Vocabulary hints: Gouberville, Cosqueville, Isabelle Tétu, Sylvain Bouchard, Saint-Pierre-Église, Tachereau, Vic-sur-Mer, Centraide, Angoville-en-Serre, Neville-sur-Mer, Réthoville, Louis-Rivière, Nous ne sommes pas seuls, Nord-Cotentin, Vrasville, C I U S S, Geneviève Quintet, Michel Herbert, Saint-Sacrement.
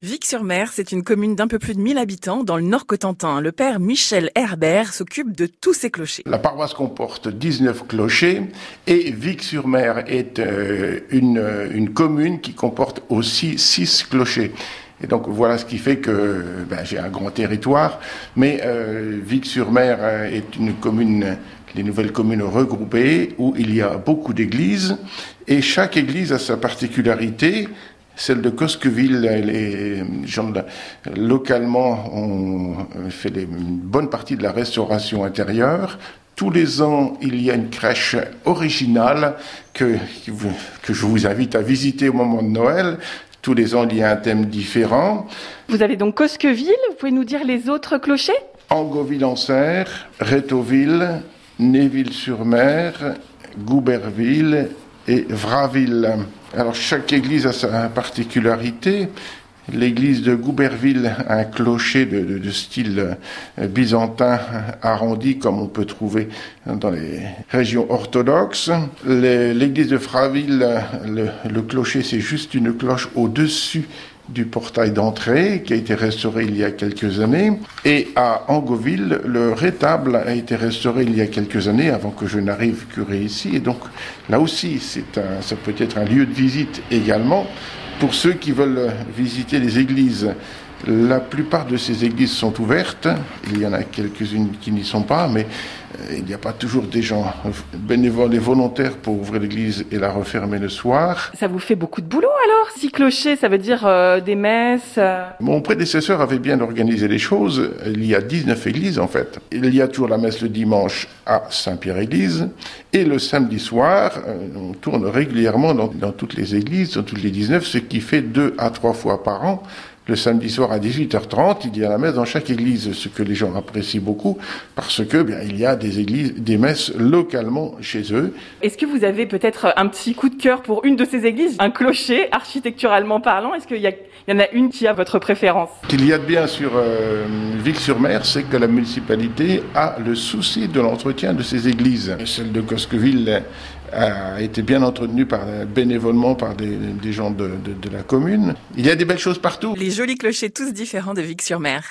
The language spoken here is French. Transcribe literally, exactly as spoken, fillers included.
Vic-sur-Mer, c'est une commune d'un peu plus de mille habitants dans le Nord-Cotentin. Le père Michel Herbert s'occupe de tous ces clochers. La paroisse comporte dix-neuf clochers et Vic-sur-Mer est euh, une, une commune qui comporte aussi six clochers. Et donc voilà ce qui fait que ben, j'ai un grand territoire, mais euh, Vic-sur-Mer est une commune, les nouvelles communes regroupées, où il y a beaucoup d'églises, et chaque église a sa particularité. Celle de Cosqueville, les gens localement ont fait les, une bonne partie de la restauration intérieure. Tous les ans, il y a une crèche originale que, que je vous invite à visiter au moment de Noël. Tous les ans, il y a un thème différent. Vous avez donc Cosqueville, vous pouvez nous dire les autres clochers ? Angoville-en-Serre, Réthoville, Neville-sur-Mer, Gouberville et Vrasville. Alors chaque église a sa particularité. L'église de Gouberville a un clocher de, de, de style byzantin arrondi comme on peut trouver dans les régions orthodoxes. Les, l'église de Vrasville, le, le clocher c'est juste une cloche au-dessus du portail d'entrée qui a été restauré il y a quelques années. Et à Angoville, le rétable a été restauré il y a quelques années avant que je n'arrive curé ici. Et donc là aussi, c'est un, ça peut être un lieu de visite également pour ceux qui veulent visiter les églises. La plupart de ces églises sont ouvertes, il y en a quelques-unes qui n'y sont pas, mais il n'y a pas toujours des gens bénévoles et volontaires pour ouvrir l'église et la refermer le soir. Ça vous fait beaucoup de boulot alors, six clochers, ça veut dire euh, des messes euh... Mon prédécesseur avait bien organisé les choses, il y a dix-neuf églises en fait. Il y a toujours la messe le dimanche à Saint-Pierre-Église, et le samedi soir, on tourne régulièrement dans, dans toutes les églises, dans toutes les dix-neuf, ce qui fait deux à trois fois par an. Le samedi soir à dix-huit heures trente, il y a la messe dans chaque église, ce que les gens apprécient beaucoup parce que bien, il y a des églises, des messes localement chez eux. Est-ce que vous avez peut-être un petit coup de cœur pour une de ces églises, un clocher architecturalement parlant? Est-ce qu'il y, a, il y en a une qui a votre préférence? Ce qu'il y a de bien sur euh, Vic-sur-Mer, c'est que la municipalité a le souci de l'entretien de ces églises. Celle de Cosqueville a été bien entretenue par, bénévolement par des, des gens de, de, de la commune. Il y a des belles choses partout. Les jolis clochers tous différents de Vic-sur-Mer.